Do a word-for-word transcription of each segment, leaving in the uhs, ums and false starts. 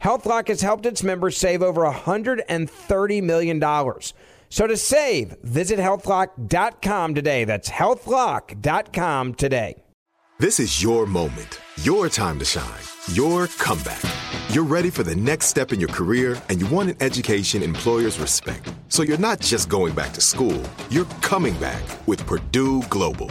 HealthLock has helped its members save over one hundred thirty million dollars. So to save, visit health lock dot com today. That's health lock dot com today. This is your moment, your time to shine, your comeback. You're ready for the next step in your career, and you want an education employers respect. So you're not just going back to school. You're coming back with Purdue Global.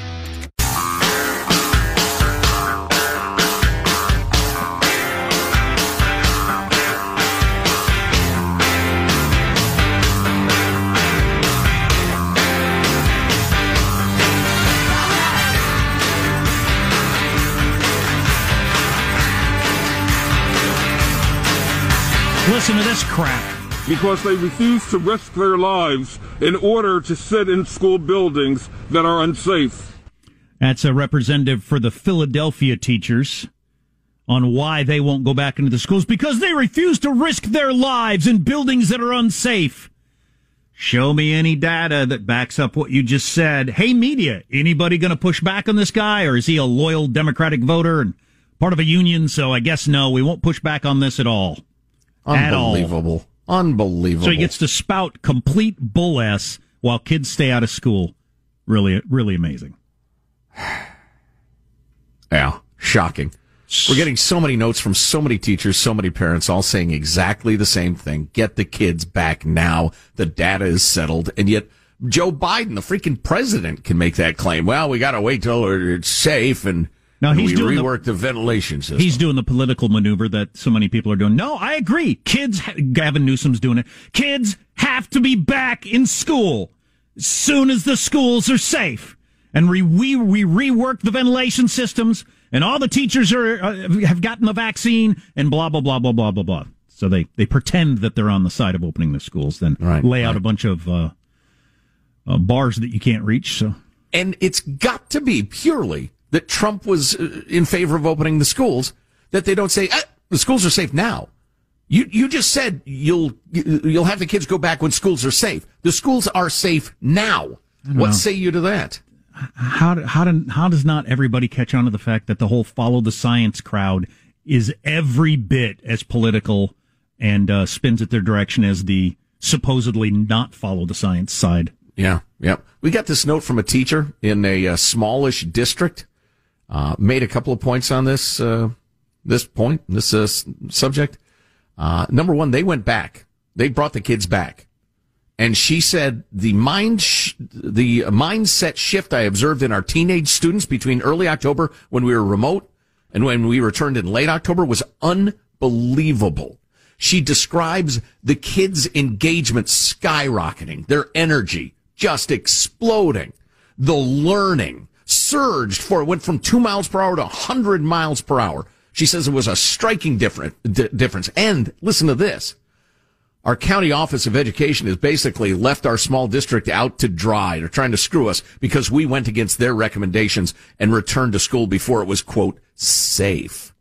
Listen to this crap. Because they refuse to risk their lives in order to sit in school buildings that are unsafe. That's a representative for the Philadelphia teachers on why they won't go back into the schools. Because they refuse to risk their lives in buildings that are unsafe. Show me any data that backs up what you just said. Hey, media, anybody going to push back on this guy? Or is he a loyal Democratic voter and part of a union? So I guess no, we won't push back on this at all. Unbelievable. Unbelievable. So he gets to spout complete bull ass while kids stay out of school. Really, really amazing. Yeah. Shocking. We're getting so many notes from so many teachers, so many parents, all saying exactly the same thing. Get the kids back now. The data is settled. And yet Joe Biden, the freaking president, can make that claim. Well, we got to wait till it's safe and... Now he's we doing rework the, the ventilation system. He's doing the political maneuver that so many people are doing. No, I agree. Kids, Gavin Newsom's doing it. Kids have to be back in school as soon as the schools are safe. And we we, we rework the ventilation systems, and all the teachers are uh, have gotten the vaccine, and blah blah blah blah blah blah blah. So they, they pretend that they're on the side of opening the schools, then right, lay out right. a bunch of uh, uh, bars that you can't reach. So, and it's got to be purely that Trump was in favor of opening the schools, that they don't say, ah, the schools are safe now. You you just said you'll you'll have the kids go back when schools are safe. The schools are safe now. What know. say you to that? How do, how do, how does not everybody catch on to the fact that the whole follow the science crowd is every bit as political and uh, spins at their direction as the supposedly not follow the science side? Yeah, yeah. We got this note from a teacher in a uh, smallish district. Uh, made a couple of points on this, uh, this point, this, uh, subject. Uh, number one, they went back. They brought the kids back. And she said the mind, sh- the mindset shift I observed in our teenage students between early October when we were remote and when we returned in late October was unbelievable. She describes the kids' engagement skyrocketing, their energy just exploding, the learning surged for it went from two miles per hour to one hundred miles per hour. She says it was a striking different, d- difference. And listen to this. Our county office of education has basically left our small district out to dry. They're trying to screw us because we went against their recommendations and returned to school before it was, quote, safe.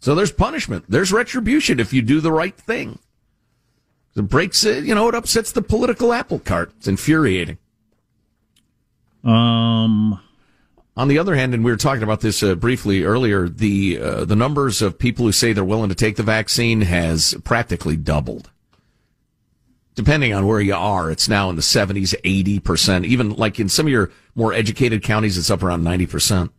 So there's punishment. There's retribution if you do the right thing. It breaks it, you know, it upsets the political apple cart. It's infuriating. Um... On the other hand, and we were talking about this uh, briefly earlier, the uh, the numbers of people who say they're willing to take the vaccine has practically doubled. Depending on where you are, it's now in the seventies, eighty percent. Even like in some of your more educated counties, it's up around ninety percent.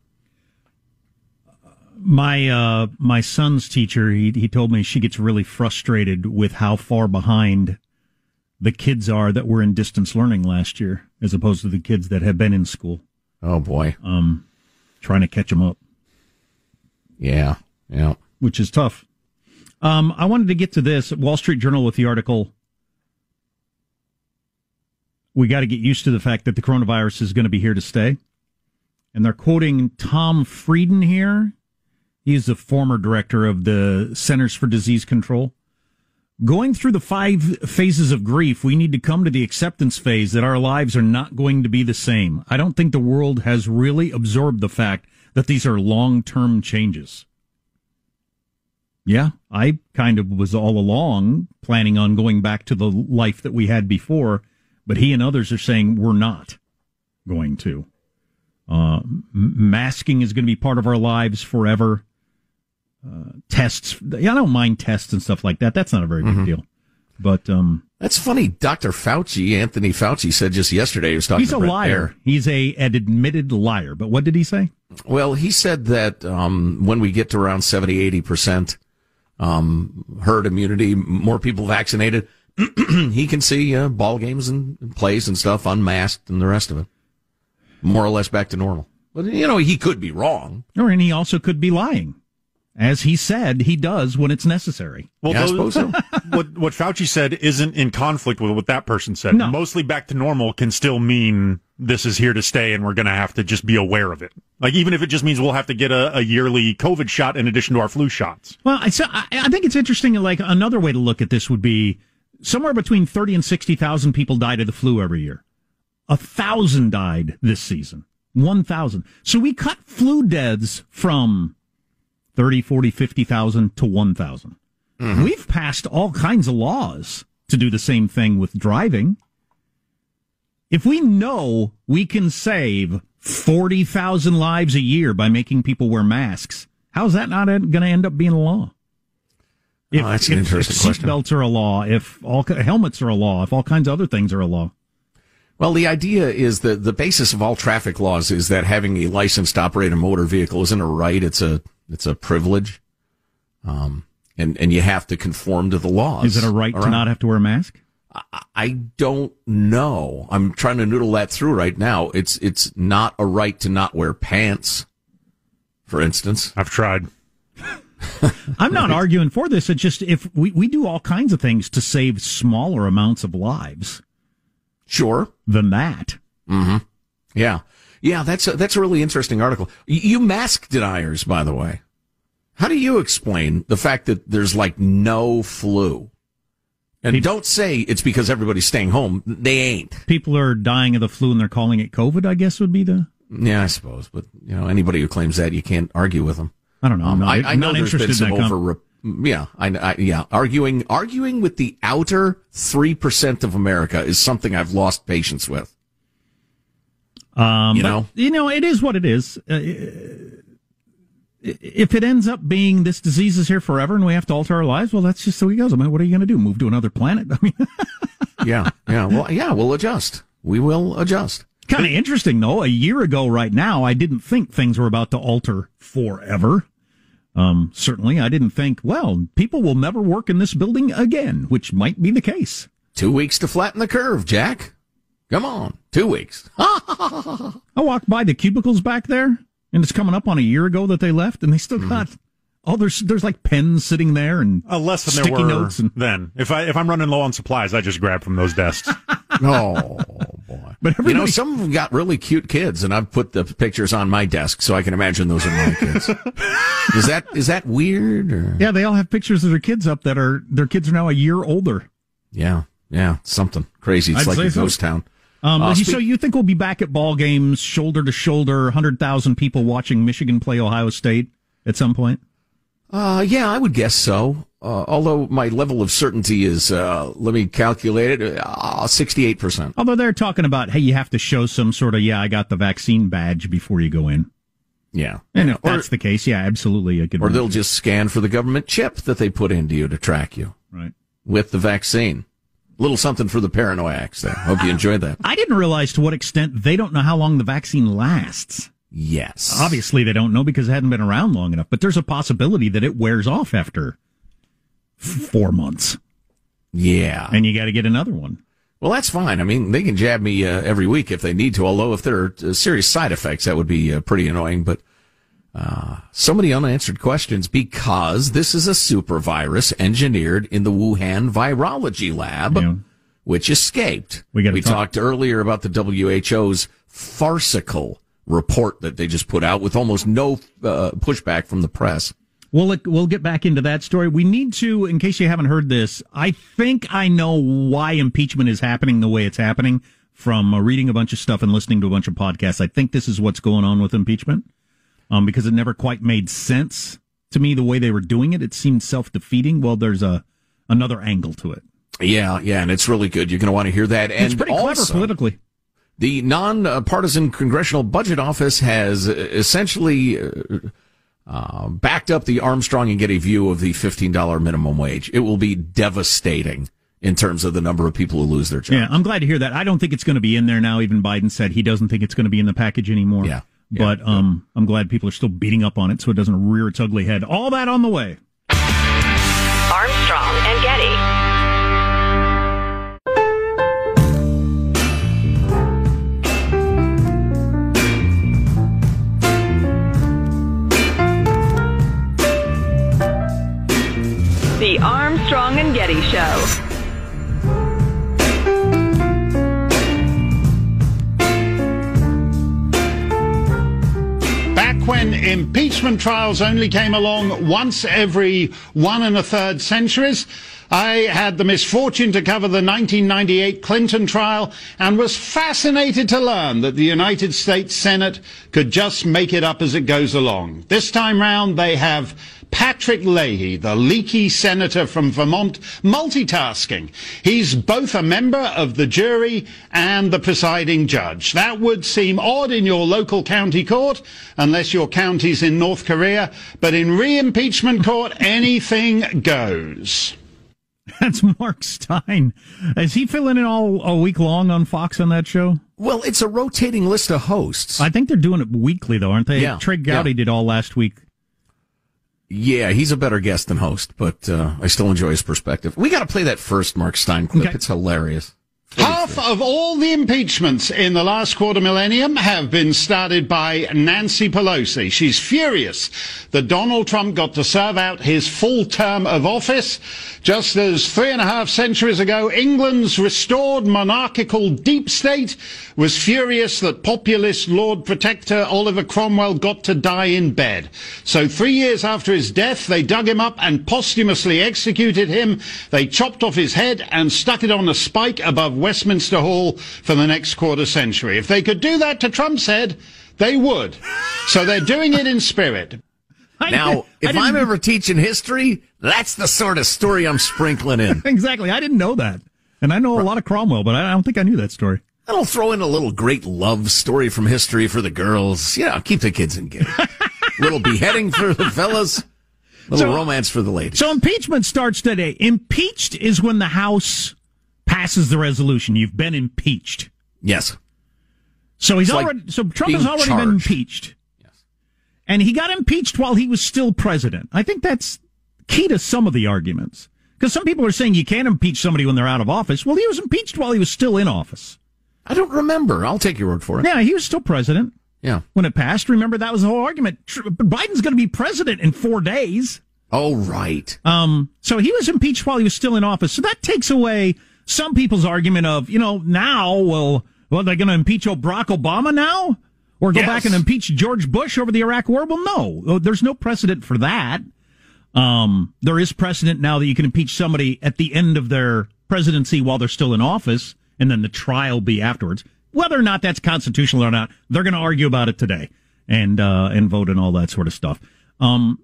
My uh, my son's teacher, he he told me she gets really frustrated with how far behind the kids are that were in distance learning last year, as opposed to the kids that have been in school. Oh boy, um, trying to catch them up. Yeah, yeah, which is tough. Um, I wanted to get to this Wall Street Journal with the article. We got to get used to the fact that the coronavirus is going to be here to stay, and they're quoting Tom Frieden here. He's the former director of the Centers for Disease Control. Going through the five phases of grief, we need to come to the acceptance phase that our lives are not going to be the same. I don't think the world has really absorbed the fact that these are long-term changes. Yeah, I kind of was all along planning on going back to the life that we had before, but he and others are saying we're not going to. Uh, masking is going to be part of our lives forever. Uh, tests. Yeah, I don't mind tests and stuff like that. That's not a very big mm-hmm. deal. But um, that's funny. Doctor Fauci, Anthony Fauci, said just yesterday he was talking. He's to a Brett liar. Baer. He's a an admitted liar. But what did he say? Well, he said that um, when we get to around seventy, eighty percent um, herd immunity, more people vaccinated, he can see uh, ball games and plays and stuff unmasked and the rest of it, more or less back to normal. But you know, he could be wrong, or and he also could be lying. As he said, he does when it's necessary. Well, yeah, I suppose so. what, what Fauci said isn't in conflict with what that person said. No. Mostly back to normal can still mean this is here to stay and we're going to have to just be aware of it. Like, even if it just means we'll have to get a, a yearly COVID shot in addition to our flu shots. Well, I, so I, I think it's interesting. Like, another way to look at this would be somewhere between thirty and sixty thousand people died of the flu every year. A thousand died this season. one thousand. So we cut flu deaths from thirty, forty, fifty thousand to one thousand. Mm-hmm. We've passed all kinds of laws to do the same thing with driving. If we know we can save forty thousand lives a year by making people wear masks, how's that not going to end up being a law? If, oh, that's an if, interesting if question. If seatbelts are a law, if all helmets are a law, if all kinds of other things are a law. Well, the idea is that the basis of all traffic laws is that having a licensed operator motor vehicle isn't a right, it's a It's a privilege, um, and, and you have to conform to the laws. Is it a right around. to not have to wear a mask? I, I don't know. I'm trying to noodle that through right now. It's it's not a right to not wear pants, for instance. I've tried. I'm not arguing for this. It's just if we, we do all kinds of things to save smaller amounts of lives. Sure. Than that. Mm-hmm. Yeah. Yeah, that's a, that's a really interesting article. You mask deniers, by the way. How do you explain the fact that there's like no flu? And people, don't say it's because everybody's staying home. They ain't. People are dying of the flu and they're calling it COVID, I guess would be the... Yeah, I suppose. But, you know, anybody who claims that, you can't argue with them. I don't know. I'm not, um, I, I know not interested in that over, Yeah, I, I, yeah. Arguing, arguing with the outer three percent of America is something I've lost patience with. Um, you know, but, you know, it is what it is. Uh, if it ends up being this disease is here forever and we have to alter our lives, well, that's just the way it goes. I mean, what are you going to do? Move to another planet? I mean, yeah, yeah, well, yeah, we'll adjust. We will adjust. Kind of interesting, though. A year ago, right now, I didn't think things were about to alter forever. Um, certainly, I didn't think. Well, people will never work in this building again, which might be the case. Two weeks to flatten the curve, Jack. Come on, two weeks. I walked by the cubicles back there, and it's coming up on a year ago that they left, and they still mm-hmm. got oh, there's there's like pens sitting there and uh, less than sticky there were notes. And, then if I if I'm running low on supplies, I just grab from those desks. Oh boy! But you know, some of them got really cute kids, and I've put the pictures on my desk so I can imagine those are my kids. Is that is that weird? Or? Yeah, they all have pictures of their kids up that are their kids are now a year older. Yeah, yeah, something crazy. It's I'd like a ghost so. town. Um, uh, so you think we'll be back at ball games, shoulder to shoulder, one hundred thousand people watching Michigan play Ohio State at some point? Uh, yeah, I would guess so. Uh, although my level of certainty is, uh, let me calculate it, uh, sixty-eight percent. Although they're talking about, hey, you have to show some sort of, yeah, I got the vaccine badge before you go in. Yeah. And if or, that's the case, yeah, absolutely. It could or they'll just scan for the government chip that they put into you to track you. Right. With the vaccine. A little something for the paranoiacs there. Hope you enjoyed that. I didn't realize to what extent they don't know how long the vaccine lasts. Yes. Obviously, they don't know because it hadn't been around long enough. But there's a possibility that it wears off after four months. Yeah. And you got to get another one. Well, that's fine. I mean, they can jab me uh, every week if they need to, although if there are uh, serious side effects, that would be uh, pretty annoying. But uh, so many unanswered questions because this is a super virus engineered in the Wuhan virology lab, yeah. which escaped. We, gotta we talk- talked earlier about the W H O's farcical report that they just put out with almost no uh, pushback from the press. We'll, we'll get back into that story. We need to, in case you haven't heard this, I think I know why impeachment is happening the way it's happening from uh, reading a bunch of stuff and listening to a bunch of podcasts. I think this is what's going on with impeachment um, because it never quite made sense to me the way they were doing it. It seemed self-defeating. Well, there's a another angle to it. Yeah, yeah, and it's really good. You're going to want to hear that. And it's pretty clever also, politically. The non-partisan Congressional Budget Office has essentially... Uh, Uh, backed up the Armstrong and Getty view of the fifteen dollars minimum wage. It will be devastating in terms of the number of people who lose their jobs. Yeah, I'm glad to hear that. I don't think it's going to be in there now. Even Biden said he doesn't think it's going to be in the package anymore. Yeah, yeah, but um, yeah. I'm glad people are still beating up on it so it doesn't rear its ugly head. All that on the way. Armstrong and Getty. The Armstrong and Getty Show. Back when impeachment trials only came along once every one and a third centuries, I had the misfortune to cover the nineteen ninety-eight Clinton trial and was fascinated to learn that the United States Senate could just make it up as it goes along. This time round, they have Patrick Leahy, the leaky senator from Vermont, multitasking. He's both a member of the jury and the presiding judge. That would seem odd in your local county court, unless your county's in North Korea, but in re-impeachment court, anything goes. That's Mark Stein. Is he filling in all a week long on Fox on that show? Well, it's a rotating list of hosts. I think they're doing it weekly, though, aren't they? Yeah. Trey Gowdy yeah. did all last week. Yeah, he's a better guest than host, but uh, I still enjoy his perspective. We got to play that first Mark Stein clip. Okay. It's hilarious. Half of all the impeachments in the last quarter millennium have been started by Nancy Pelosi. She's furious that Donald Trump got to serve out his full term of office, just as three and a half centuries ago, England's restored monarchical deep state was furious that populist Lord Protector Oliver Cromwell got to die in bed. So three years after his death, they dug him up and posthumously executed him. They chopped off his head and stuck it on a spike above Westminster Hall for the next quarter century. If they could do that to Trump's head, they would. So they're doing it in spirit. Now, if I'm ever teaching history, that's the sort of story I'm sprinkling in. Exactly. I didn't know that. And I know a lot of Cromwell, but I don't think I knew that story. I'll throw in a little great love story from history for the girls. Yeah, keep the kids engaged. Little beheading for the fellas. Little so, romance for the ladies. So impeachment starts today. Impeached is when the House passes the resolution. You've been impeached. Yes. So he's like already. So Trump has already charged. been impeached. Yes. And he got impeached while he was still president. I think that's key to some of the arguments, because some people are saying you can't impeach somebody when they're out of office. Well, he was impeached while he was still in office. I don't remember. I'll take your word for it. Yeah, he was still president. Yeah. When it passed, remember that was the whole argument. Tr- Biden's going to be president in four days. Oh, right. Um. So he was impeached while he was still in office. So that takes away some people's argument of, you know, now, well, well they're going to impeach Barack Obama now? Or go yes. back and impeach George Bush over the Iraq War? Well, no. There's no precedent for that. Um, there is precedent now that you can impeach somebody at the end of their presidency while they're still in office, and then the trial be afterwards. Whether or not that's constitutional or not, they're going to argue about it today and uh, and vote and all that sort of stuff. Um,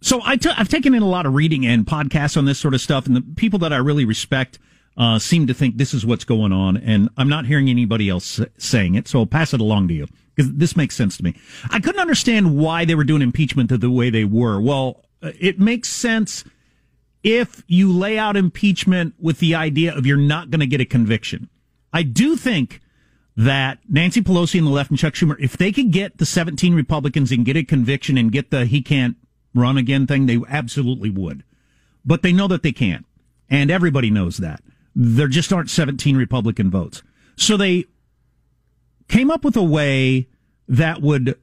So I t- I've taken in a lot of reading and podcasts on this sort of stuff, and the people that I really respect uh, seem to think this is what's going on, and I'm not hearing anybody else saying it, so I'll pass it along to you, because this makes sense to me. I couldn't understand why they were doing impeachment the way they were. Well, it makes sense if you lay out impeachment with the idea of you're not going to get a conviction. I do think that Nancy Pelosi and the left and Chuck Schumer, if they could get the seventeen Republicans and get a conviction and get the he can't run again thing, they absolutely would. But they know that they can't. And everybody knows that. There just aren't seventeen Republican votes. So they came up with a way that would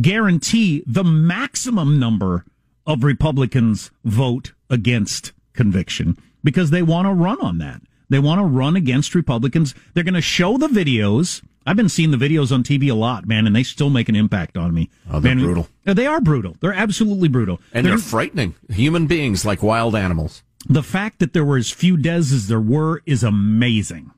guarantee the maximum number of Republicans vote against conviction, because they want to run on that. They want to run against Republicans. They're going to show the videos. I've been seeing the videos on T V a lot, man, and they still make an impact on me. Oh, they're man, brutal. They are brutal. They're absolutely brutal. And they're, they're frightening. Human beings like wild animals. The fact that there were as few deaths as there were is amazing.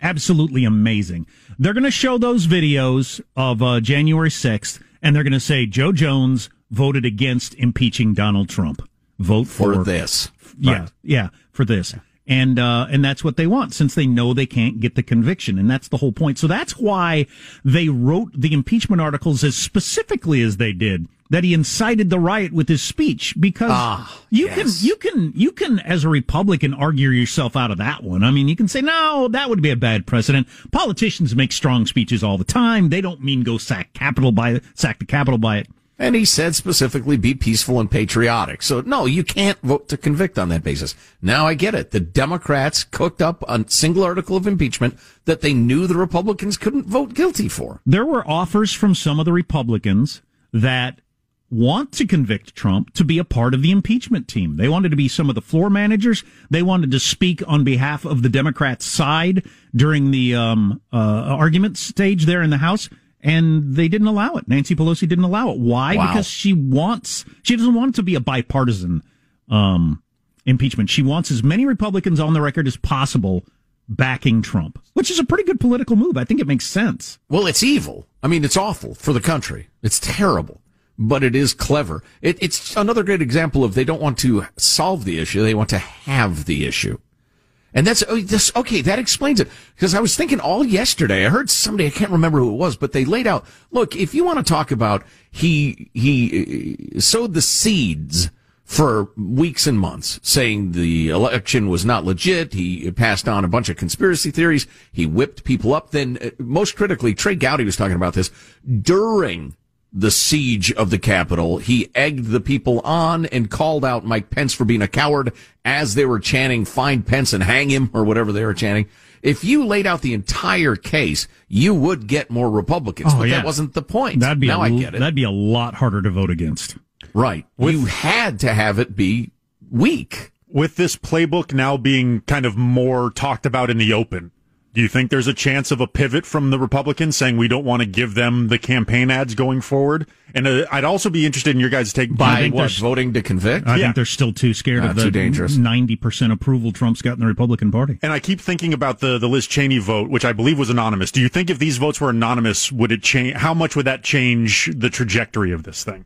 Absolutely amazing. They're going to show those videos of uh, January sixth, and they're going to say, Joe Jones voted against impeaching Donald Trump. Vote for, for this. Yeah, right. yeah, for this. Yeah. And uh, and that's what they want, since they know they can't get the conviction. And that's the whole point. So that's why they wrote the impeachment articles as specifically as they did, that he incited the riot with his speech. Because ah, you yes. can, you can, you can, as a Republican, argue yourself out of that one. I mean, you can say, no, that would be a bad precedent. Politicians make strong speeches all the time. They don't mean go sack Capitol by it, sack the Capitol by it. And he said specifically, be peaceful and patriotic. So, no, you can't vote to convict on that basis. Now I get it. The Democrats cooked up a single article of impeachment that they knew the Republicans couldn't vote guilty for. There were offers from some of the Republicans that want to convict Trump to be a part of the impeachment team. They wanted to be some of the floor managers. They wanted to speak on behalf of the Democrats' side during the um, uh, argument stage there in the House. And they didn't allow it. Nancy Pelosi didn't allow it. Why? Wow. Because she wants, she doesn't want it to be a bipartisan um, impeachment. She wants as many Republicans on the record as possible backing Trump, which is a pretty good political move. I think it makes sense. Well, it's evil. I mean, it's awful for the country. It's terrible, but it is clever. It, it's another great example of they don't want to solve the issue. They want to have the issue. And that's, okay, that explains it. Because I was thinking all yesterday, I heard somebody, I can't remember who it was, but they laid out, look, if you want to talk about he, he sowed the seeds for weeks and months, saying the election was not legit, he passed on a bunch of conspiracy theories, he whipped people up, then most critically, Trey Gowdy was talking about this, during the siege of the Capitol, he egged the people on and called out Mike Pence for being a coward as they were chanting, find Pence and hang him, or whatever they were chanting. If you laid out the entire case, you would get more Republicans, oh, but yeah. that wasn't the point. That'd be now a, I get it. That'd be a lot harder to vote against. Right. With, you had to have it be weak. With this playbook now being kind of more talked about in the open, do you think there's a chance of a pivot from the Republicans saying we don't want to give them the campaign ads going forward? And uh, I'd also be interested in your guys' take by what, voting to convict? I yeah. think they're still too scared Not of the ninety percent approval Trump's got in the Republican Party. And I keep thinking about the, the Liz Cheney vote, which I believe was anonymous. Do you think if these votes were anonymous, would it change? How much would that change the trajectory of this thing?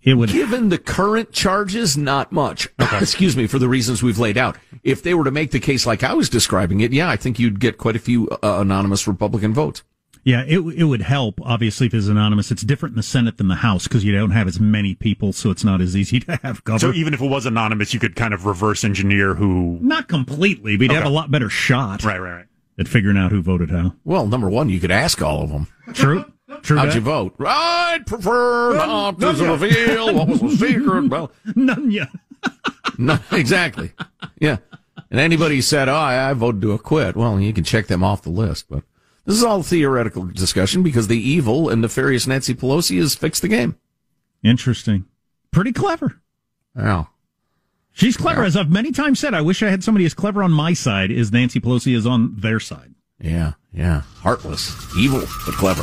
It would. Given the current charges, not much. Okay. Excuse me, for the reasons we've laid out. If they were to make the case like I was describing it, yeah, I think you'd get quite a few uh, anonymous Republican votes. Yeah, it it would help, obviously, if it's anonymous. It's different in the Senate than the House because you don't have as many people, so it's not as easy to have cover. So even if it was anonymous, you could kind of reverse engineer who... Not completely, but you'd okay. have a lot better shot right, right, right. at figuring out who voted how. Well, number one, you could ask all of them. True. True How'd that? you vote? I'd prefer not to reveal what was the secret. Well, none yet. None, exactly. Yeah. And anybody who said, oh, I, I voted to acquit, well, you can check them off the list. But this is all theoretical discussion because the evil and nefarious Nancy Pelosi has fixed the game. Interesting. Pretty clever. Wow. She's clever. Wow. As I've many times said, I wish I had somebody as clever on my side as Nancy Pelosi is on their side. Yeah, yeah. Heartless. Evil, but clever.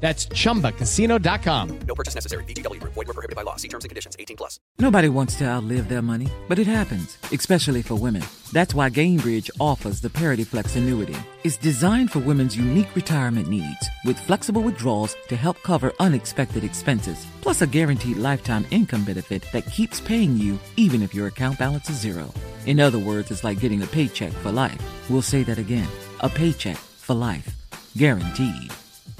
That's chumba casino dot com. No purchase necessary. V G W Group. Void where prohibited by law. See terms and conditions. eighteen plus. Nobody wants to outlive their money, but it happens, especially for women. That's why Gainbridge offers the Parity Flex annuity. It's designed for women's unique retirement needs with flexible withdrawals to help cover unexpected expenses, plus a guaranteed lifetime income benefit that keeps paying you even if your account balance is zero. In other words, it's like getting a paycheck for life. We'll say that again. A paycheck for life. Guaranteed.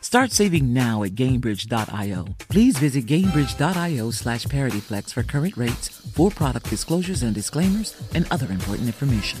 Start saving now at gainbridge dot io. Please visit gainbridge dot io slash parity flex for current rates, for product disclosures and disclaimers, and other important information.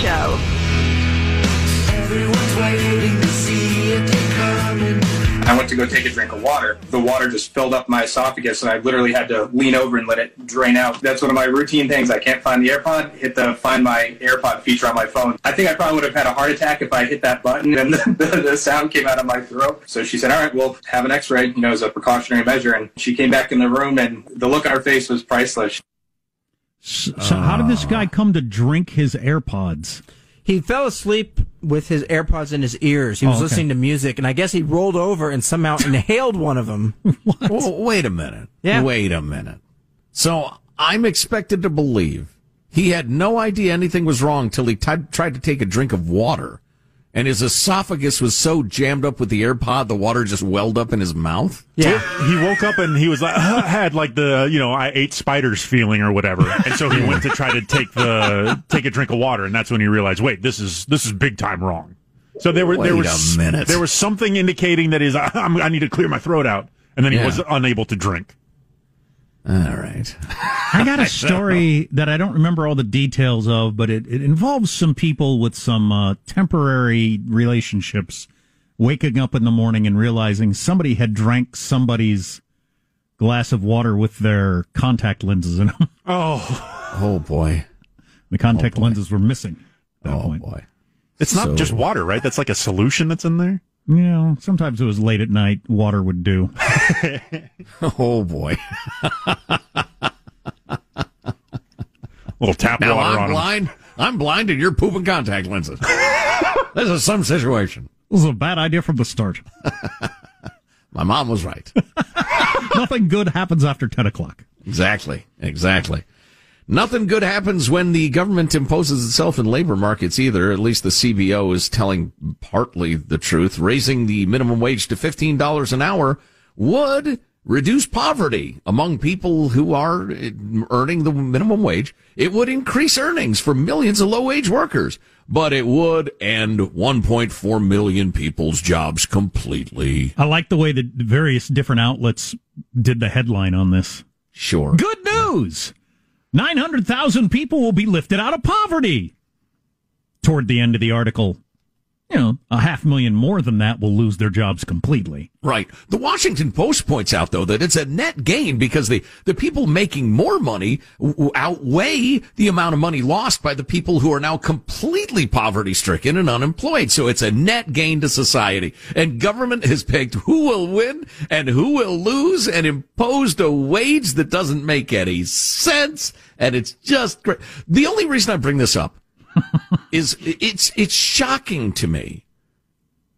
Show. Everyone's waiting to see if they're coming. I went to go take a drink of water. The water just filled up my esophagus, and I literally had to lean over and let it drain out. That's one of my routine things. I can't find the AirPod. Hit the Find My AirPod feature on my phone. I think I probably would have had a heart attack if I hit that button and the, the, the sound came out of my throat. So she said, all right, we'll have an x-ray, you know, as a precautionary measure. And she came back in the room, and the look on her face was priceless. So how did this guy come to drink his AirPods? He fell asleep with his AirPods in his ears. He was oh, okay. listening to music, and I guess he rolled over and somehow inhaled one of them. What? Oh, wait a minute. Yeah. Wait a minute. So I'm expected to believe he had no idea anything was wrong till he t- tried to take a drink of water, and his esophagus was so jammed up with the AirPod, the water just welled up in his mouth. Yeah, he woke up and he was like, had like the, you know, I ate spiders feeling or whatever, and so he went to try to take the take a drink of water, and that's when he realized, wait, this is this is big time wrong. So there were wait there was a minute. there was something indicating that is I'm, I need to clear my throat out, and then he yeah. was unable to drink. All right. I got a story that I don't remember all the details of, but it, it involves some people with some uh, temporary relationships waking up in the morning and realizing somebody had drank somebody's glass of water with their contact lenses in them. Oh. Oh, boy. The contact oh boy. lenses were missing at that oh, point. boy. It's not so... just water, right? That's like a solution that's in there? You know, sometimes it was late at night. Water would do. Oh, boy. Little tap now water I'm on blind. Him. I'm blind and you're pooping contact lenses. This is some situation. This is a bad idea from the start. My mom was right. Nothing good happens after ten o'clock. Exactly. Exactly. Nothing good happens when the government imposes itself in labor markets either. At least the C B O is telling partly the truth. Raising the minimum wage to fifteen dollars an hour would reduce poverty among people who are earning the minimum wage. It would increase earnings for millions of low-wage workers. but it would end one point four million people's jobs completely. I like the way that various different outlets did the headline on this. Sure. Good news! nine hundred thousand people will be lifted out of poverty. Toward the end of the article, you know, a half million more than that will lose their jobs completely. Right. The Washington Post points out, though, that it's a net gain because the, the people making more money w- outweigh the amount of money lost by the people who are now completely poverty-stricken and unemployed. So it's a net gain to society. And government has picked who will win and who will lose and imposed a wage that doesn't make any sense. And it's just great. The only reason I bring this up is it's it's shocking to me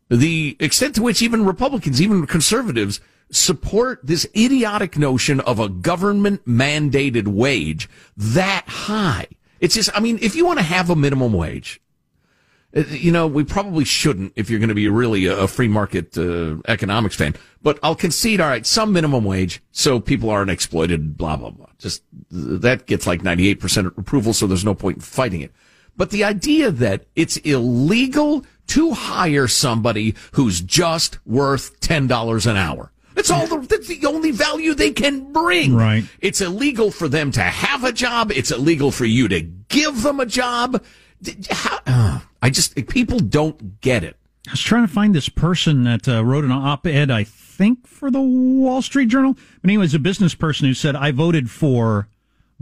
the extent to which even Republicans, even conservatives, support this idiotic notion of a government-mandated wage that high. It's just, I mean, if you want to have a minimum wage, you know, we probably shouldn't if you're going to be really a free market uh, economics fan. But I'll concede, all right, some minimum wage so people aren't exploited, blah, blah, blah. Just that gets like ninety-eight percent approval, so there's no point in fighting it. But the idea that it's illegal to hire somebody who's just worth ten dollars an hour. That's all the, that's the only value they can bring. Right. It's illegal for them to have a job. It's illegal for you to give them a job. How, uh, I just, people don't get it. I was trying to find this person that uh, wrote an op-ed, I think, for the Wall Street Journal. But he was a business person who said, I voted for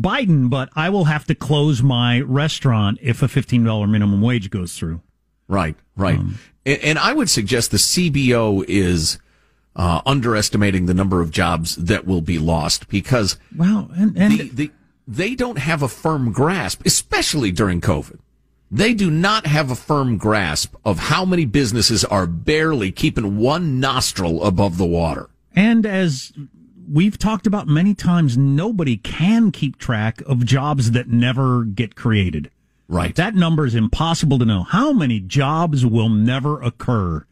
Biden, but I will have to close my restaurant if a fifteen dollars minimum wage goes through. Right, right. Um, and, and I would suggest the C B O is uh, underestimating the number of jobs that will be lost because wow, and, and the, the, they don't have a firm grasp, especially during COVID. They do not have a firm grasp of how many businesses are barely keeping one nostril above the water. And as we've talked about many times, nobody can keep track of jobs that never get created. Right. That number is impossible to know. How many jobs will never occur?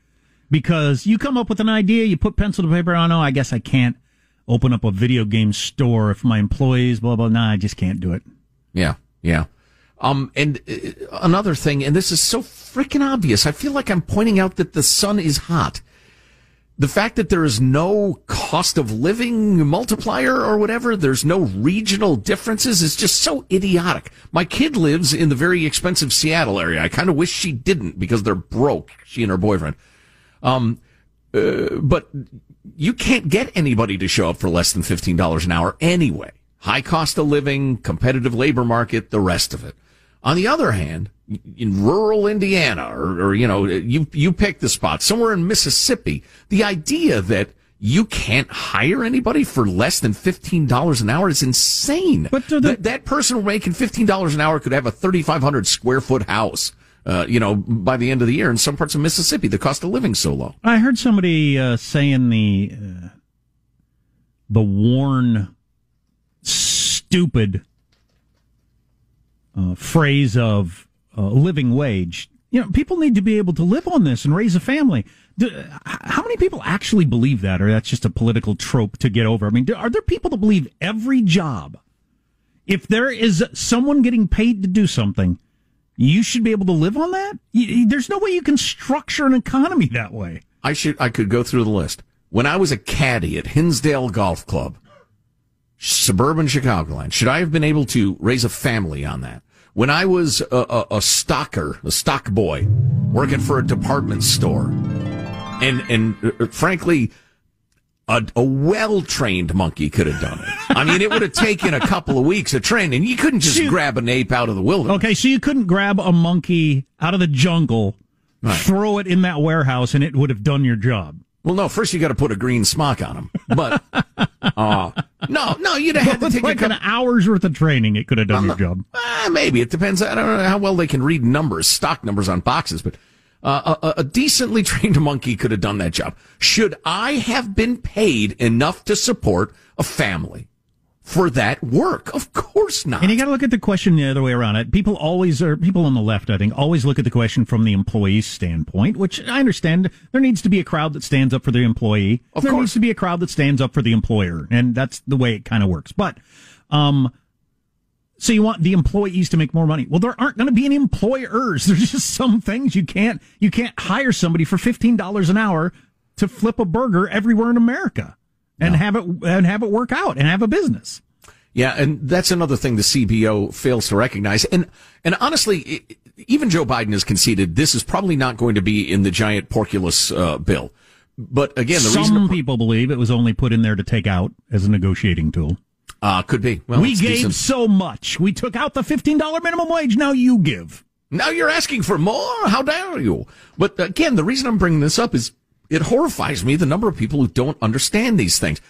Because you come up with an idea, you put pencil to paper, oh, no, I guess I can't open up a video game store if my employees, blah, blah, nah, I just can't do it. Yeah, yeah. Um, and uh, another thing, and this is so freaking obvious, I feel like I'm pointing out that the sun is hot. The fact that there is no cost of living multiplier or whatever, there's no regional differences, is just so idiotic. My kid lives in the very expensive Seattle area. I kind of wish she didn't because they're broke, she and her boyfriend. Um, uh, but you can't get anybody to show up for less than fifteen dollars an hour anyway. High cost of living, competitive labor market, the rest of it. On the other hand, in rural Indiana, or, or, you know, you, you pick the spot, somewhere in Mississippi, the idea that you can't hire anybody for less than fifteen dollars an hour is insane. But the, that, that person making fifteen dollars an hour could have a thirty-five hundred square foot house, uh, you know, by the end of the year in some parts of Mississippi. The cost of living so low. I heard somebody uh, saying the, uh, the worn, stupid uh, phrase of, Uh, living wage. You know, people need to be able to live on this and raise a family. Do, how many people actually believe that, or that's just a political trope to get over? I mean, do, are there people that believe every job, if there is someone getting paid to do something, you should be able to live on that? You, there's no way you can structure an economy that way. I should. I could go through the list. When I was a caddy at Hinsdale Golf Club, suburban Chicagoland, should I have been able to raise a family on that? When I was a, a, a stocker, a stock boy, working for a department store, and and uh, frankly, a, a well-trained monkey could have done it. I mean, it would have taken a couple of weeks of training. You couldn't just so you, grab an ape out of the wilderness. Okay, so you couldn't grab a monkey out of the jungle, right, throw it in that warehouse, and it would have done your job. Well, no, first you got to put a green smock on him. But uh, no, no, you'd have well, to take like a couple, an hour's worth of training. It could have done uh, your job. Uh, maybe it depends. I don't know how well they can read numbers, stock numbers on boxes, but uh, a, a decently trained monkey could have done that job. Should I have been paid enough to support a family for that work? Of course not. And you got to look at the question the other way around. People always are, people on the left, I think, always look at the question from the employee's standpoint, which I understand. There needs to be a crowd that stands up for the employee. Of there course. needs to be a crowd that stands up for the employer. And that's the way it kind of works. But um, So you want the employees to make more money. Well, there aren't going to be any employers. There's just some things you can't, you can't hire somebody for fifteen dollars an hour to flip a burger everywhere in America and no. have it, and have it work out and have a business. Yeah. And that's another thing the C B O fails to recognize. And, and honestly, it, even Joe Biden has conceded this is probably not going to be in the giant porculus uh, bill. But again, the some reason pr- people believe it was only put in there to take out as a negotiating tool. Uh, could be. Well, we gave decent. so much. We took out the fifteen dollars minimum wage. Now you give. Now you're asking for more? How dare you? But again, the reason I'm bringing this up is it horrifies me the number of people who don't understand these things.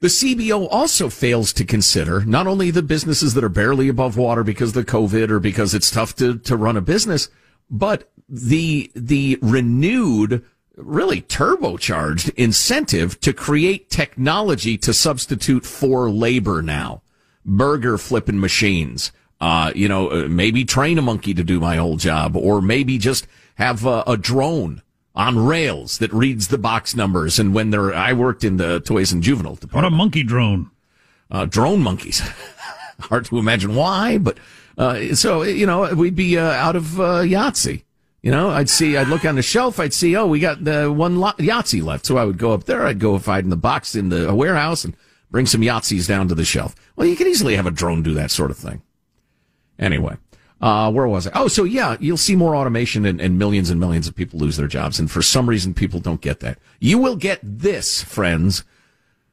The C B O also fails to consider not only the businesses that are barely above water because of the COVID or because it's tough to, to run a business, but the the renewed, really turbocharged incentive to create technology to substitute for labor now. Burger flipping machines. Uh, you know, maybe train a monkey to do my whole job, or maybe just have a, a drone on rails that reads the box numbers. And when they're, I worked in the toys and juvenile department. What a monkey drone. Uh, drone monkeys. Hard to imagine why, but, uh, so, you know, we'd be, uh, out of, uh, Yahtzee. You know, I'd see, I'd look on the shelf, I'd see, oh, we got the one lot, Yahtzee left. So I would go up there, I'd go find the box in the warehouse and bring some Yahtzees down to the shelf. Well, you can easily have a drone do that sort of thing. Anyway, uh, where was I? Oh, so yeah, you'll see more automation and, and millions and millions of people lose their jobs. And for some reason, people don't get that. You will get this, friends,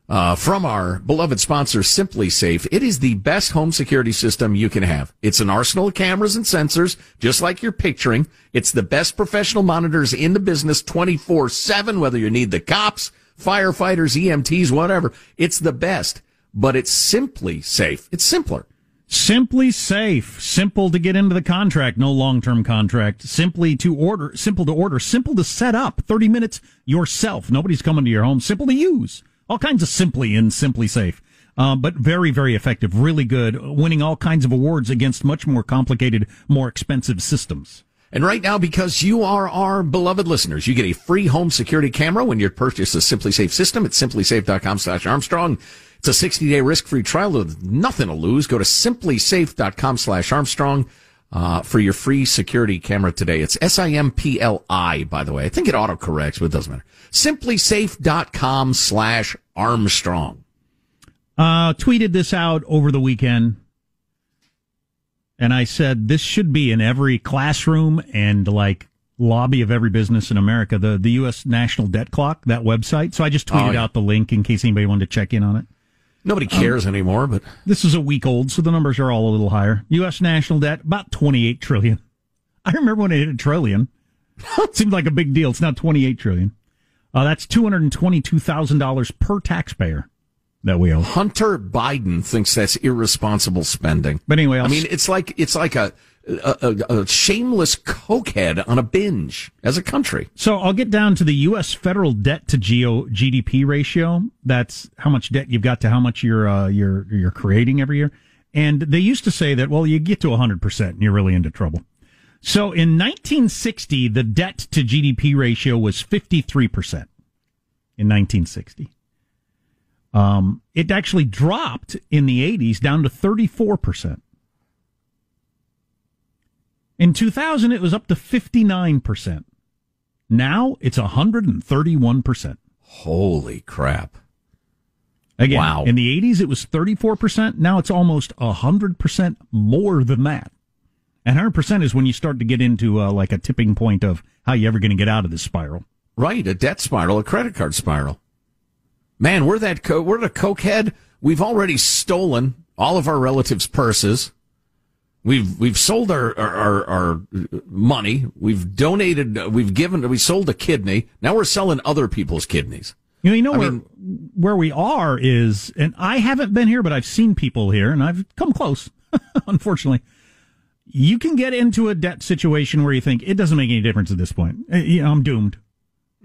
uh, from our beloved sponsor, SimpliSafe. It is the best home security system you can have. It's an arsenal of cameras and sensors, just like you're picturing. It's the best professional monitors in the business twenty-four seven, whether you need the cops, firefighters, E M Ts, whatever. It's the best, but it's SimpliSafe. It's simpler. SimpliSafe. Simple to get into the contract, no long-term contract. Simply to order, simple to order, simple to set up. thirty minutes yourself. Nobody's coming to your home. Simple to use. All kinds of Simply in SimpliSafe, uh, but very, very effective, really good, winning all kinds of awards against much more complicated, more expensive systems. And right now, because you are our beloved listeners, you get a free home security camera when you purchase a SimpliSafe system at SimpliSafe.com slash Armstrong. It's a sixty-day risk-free trial with nothing to lose. Go to SimpliSafe.com slash Armstrong uh, for your free security camera today. It's S I M P L I, by the way. I think it autocorrects, but it doesn't matter. SimpliSafe.com slash Armstrong. Uh, tweeted this out over the weekend, and I said this should be in every classroom and, like, lobby of every business in America, the, the U S National Debt Clock, that website. So I just tweeted oh, yeah. out the link in case anybody wanted to check in on it. Nobody cares um, anymore, but... This is a week old, so the numbers are all a little higher. U S national debt, about twenty-eight trillion dollars. I remember when it hit a trillion. It seemed like a big deal. It's now twenty-eight trillion dollars. Uh, that's two hundred twenty-two thousand dollars per taxpayer that we owe. Hunter Biden thinks that's irresponsible spending. But anyway, I'll I mean, it's like it's like a, a, a, a shameless cokehead on a binge as a country. So I'll get down to the U S federal debt to G D P ratio. That's how much debt you've got to how much you're uh, you're you're creating every year. And they used to say that, well, you get to one hundred percent and you're really into trouble. So in nineteen sixty, the debt to G D P ratio was fifty-three percent in nineteen sixty. Um, it actually dropped in the eighties down to thirty-four percent. In two thousand, it was up to fifty-nine percent. Now it's one hundred thirty-one percent. Holy crap. Again, wow. In the eighties, it was thirty-four percent. Now it's almost one hundred percent more than that. And one hundred percent is when you start to get into uh, like a tipping point of how you ever going to get out of this spiral. Right, a debt spiral, a credit card spiral. Man, we're that co- we're the cokehead. We've already stolen all of our relatives' purses. We've we've sold our our, our, our money. We've donated. We've given. We sold a kidney. Now we're selling other people's kidneys. You know, you know where, mean, where we are is, and I haven't been here, but I've seen people here, and I've come close, unfortunately. You can get into a debt situation where you think it doesn't make any difference at this point. You know, I'm doomed.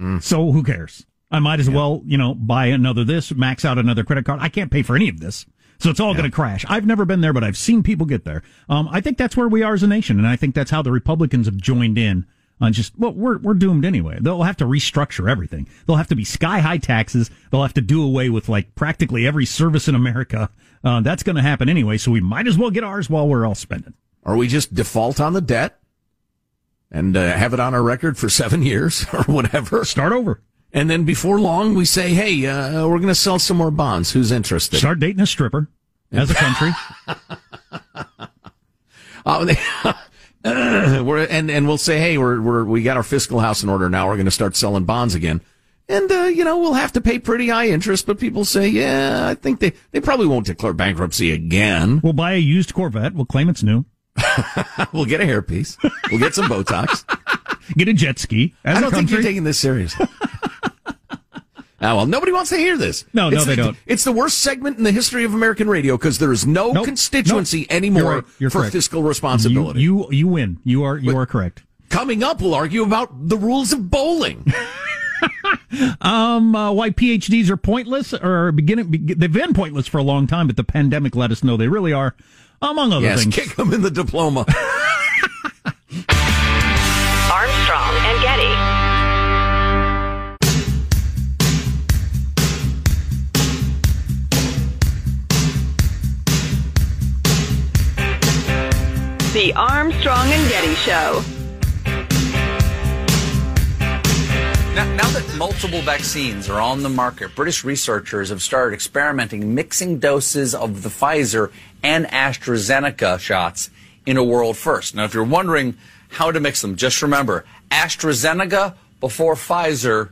Mm. So who cares? I might as yeah. well, you know, buy another this, max out another credit card. I can't pay for any of this. So it's all yeah. going to crash. I've never been there, but I've seen people get there. Um, I think that's where we are as a nation. And I think that's how the Republicans have joined in on just, well, we're we're doomed anyway. They'll have to restructure everything. They'll have to be sky-high taxes. They'll have to do away with, like, practically every service in America. Uh, that's going to happen anyway, so we might as well get ours while we're all spending. Or we just default on the debt and uh, have it on our record for seven years or whatever. Start over. And then before long, we say, hey, uh, we're going to sell some more bonds. Who's interested? Start dating a stripper as a country. uh, they, uh, we're, and, and we'll say, hey, we're, we're, we got our fiscal house in order now. We're going to start selling bonds again. And, uh, you know, we'll have to pay pretty high interest, but people say, yeah, I think they, they probably won't declare bankruptcy again. We'll buy a used Corvette. We'll claim it's new. We'll get a hairpiece. We'll get some Botox. Get a jet ski. As I don't think you're taking this seriously. Ah, well, nobody wants to hear this. No, it's no, the, they don't. It's the worst segment in the history of American radio because there is no nope, constituency nope. anymore you're right. you're for correct. fiscal responsibility. You, you you win. You are you but are correct. Coming up, we'll argue about the rules of bowling. um, uh, why PhDs are pointless or beginning? Be, they've been pointless for a long time, but the pandemic let us know they really are. Among other yes, things, kick them in the diploma. Armstrong and Getty. The Armstrong and Getty Show. Now, now that multiple vaccines are on the market, British researchers have started experimenting mixing doses of the Pfizer and AstraZeneca shots in a world first. Now, if you're wondering how to mix them, just remember, AstraZeneca before Pfizer,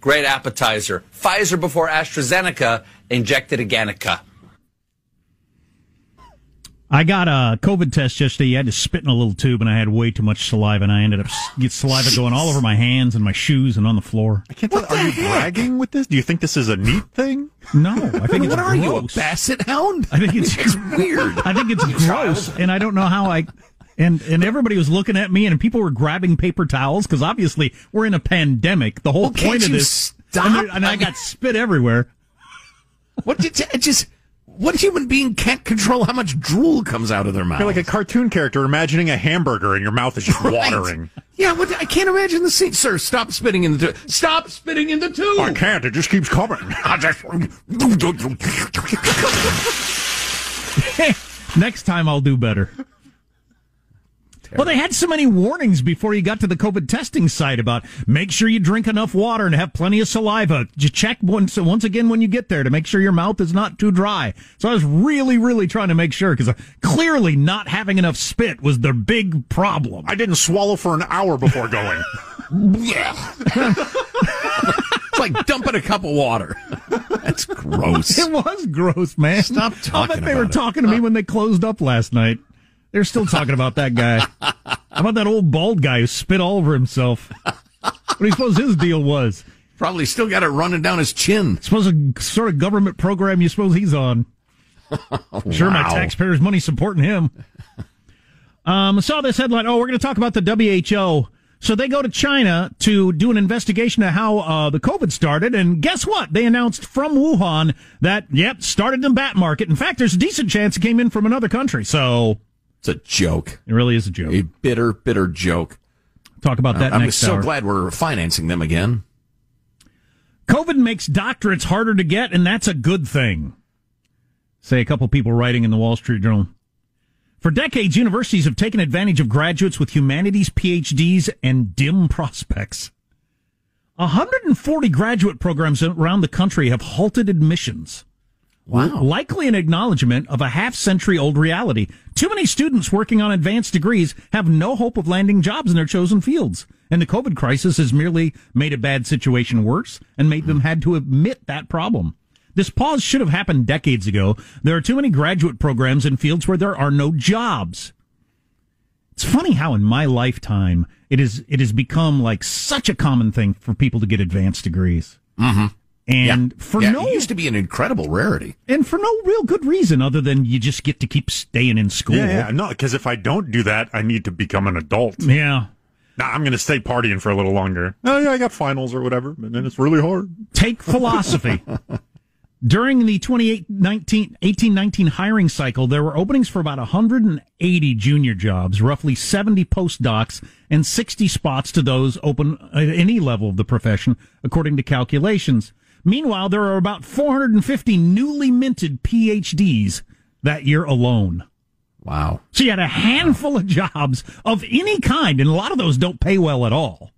great appetizer. Pfizer before AstraZeneca, injected aganica. I got a COVID test yesterday. You had to spit in a little tube, and I had way too much saliva, and I ended up get saliva Jeez. going all over my hands and my shoes and on the floor. I can't tell. What the are heck? you bragging with this? Do you think this is a neat thing? No, I think it's gross. What are you, a basset hound? I think it's, it's weird. I think it's gross, and I don't know how I. And and everybody was looking at me, and people were grabbing paper towels because obviously we're in a pandemic. The whole well, point can't of this. You stop? And, and I, I got spit everywhere. What did you just? What human being can't control how much drool comes out of their mouth? You're like a cartoon character imagining a hamburger and your mouth is just right. watering. Yeah, what, I can't imagine the scene. Sir, stop spitting in the tube. Stop spitting in the tube! I can't. It just keeps coming. I just... Next time I'll do better. Well, they had so many warnings before you got to the COVID testing site about make sure you drink enough water and have plenty of saliva. Just check once once again when you get there to make sure your mouth is not too dry. So I was really, really trying to make sure because clearly not having enough spit was their big problem. I didn't swallow for an hour before going. Yeah. It's like dumping a cup of water. That's gross. It was gross, man. Stop talking about it. I bet they were talking to me when they closed up last night. They're still talking about that guy. How about that old bald guy who spit all over himself? What do you suppose his deal was? Probably still got it running down his chin. Suppose a sort of government program you suppose he's on. Wow. Sure, my taxpayers' money supporting him. Um, I saw this headline. Oh, we're going to talk about the W H O. So they go to China to do an investigation of how uh, the COVID started. And guess what? They announced from Wuhan that, yep, started in the bat market. In fact, there's a decent chance it came in from another country. So... It's a joke. It really is a joke. A bitter, bitter joke. Talk about that uh, next hour. I'm so glad we're financing them again. COVID makes doctorates harder to get, and that's a good thing. Say a couple people writing in the Wall Street Journal. For decades, universities have taken advantage of graduates with humanities, PhDs, and dim prospects. one hundred forty graduate programs around the country have halted admissions. Wow. Likely an acknowledgement of a half-century-old reality. Too many students working on advanced degrees have no hope of landing jobs in their chosen fields. And the COVID crisis has merely made a bad situation worse and made them had to admit that problem. This pause should have happened decades ago. There are too many graduate programs in fields where there are no jobs. It's funny how in my lifetime it is it has become like such a common thing for people to get advanced degrees. Mm-hmm. And yeah. for yeah, no, it used to be an incredible rarity, and for no real good reason other than you just get to keep staying in school. Yeah, yeah no, because if I don't do that, I need to become an adult. Yeah, nah, I'm going to stay partying for a little longer. Oh yeah, I got finals or whatever, and then it's really hard. Take philosophy. During the twenty eighteen nineteen hiring cycle, there were openings for about one hundred eighty junior jobs, roughly seventy postdocs, and sixty spots to those open at any level of the profession, according to calculations. Meanwhile, there are about four hundred fifty newly minted P H Ds that year alone. Wow. So you had a handful wow. of jobs of any kind, and a lot of those don't pay well at all.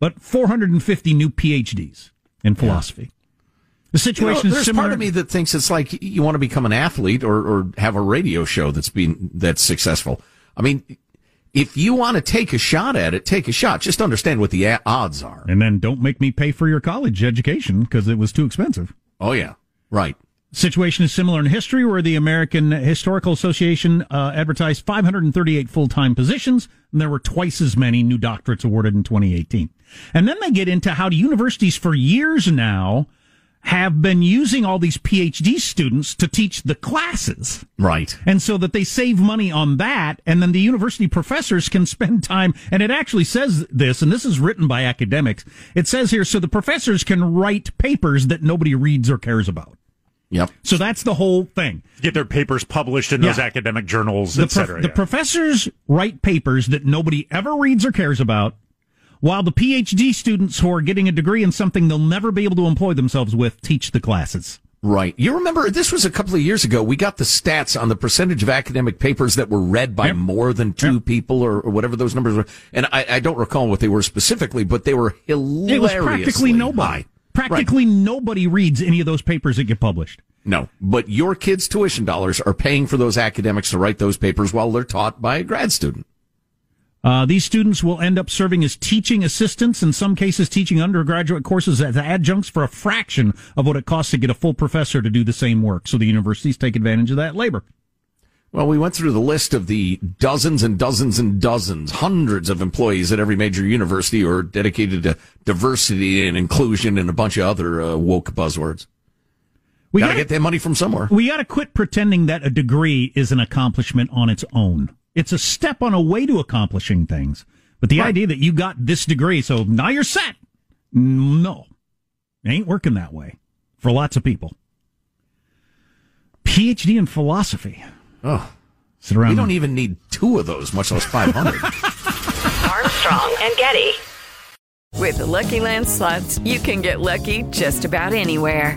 But four hundred fifty new P H Ds in philosophy. Yeah. The situation you know, is similar. There's part of me that thinks it's like you want to become an athlete or, or have a radio show that's been that's successful. I mean, if you want to take a shot at it, take a shot. Just understand what the a- odds are. And then don't make me pay for your college education because it was too expensive. Oh, yeah. Right. Situation is similar in history, where the American Historical Association uh, advertised five hundred thirty-eight full-time positions, and there were twice as many new doctorates awarded in twenty eighteen. And then they get into how universities for years now have been using all these P H D students to teach the classes. Right. And so that they save money on that, and then the university professors can spend time, and it actually says this, and this is written by academics, it says here, so the professors can write papers that nobody reads or cares about. Yep. So that's the whole thing. Get their papers published in yeah. those academic journals, et cetera. The, prof- yeah. the professors write papers that nobody ever reads or cares about, while the P H D students who are getting a degree in something they'll never be able to employ themselves with teach the classes. Right. You remember, this was a couple of years ago, we got the stats on the percentage of academic papers that were read by yep. more than two yep. people or, or whatever those numbers were. And I, I don't recall what they were specifically, but they were hilariously It was practically nobody. High. Practically right. nobody reads any of those papers that get published. No, but your kids' tuition dollars are paying for those academics to write those papers while they're taught by a grad student. Uh, these students will end up serving as teaching assistants, in some cases teaching undergraduate courses as adjuncts for a fraction of what it costs to get a full professor to do the same work. So the universities take advantage of that labor. Well, we went through the list of the dozens and dozens and dozens, hundreds of employees at every major university who are dedicated to diversity and inclusion and a bunch of other uh, woke buzzwords. We got to get that money from somewhere. We got to quit pretending that a degree is an accomplishment on its own. It's a step on a way to accomplishing things. But the right. idea that you got this degree, so now you're set. No, it ain't working that way for lots of people. P H D in philosophy. Oh, sit around. We don't even need two of those, much less five hundred. Armstrong and Getty. With the Lucky Land Slots, you can get lucky just about anywhere.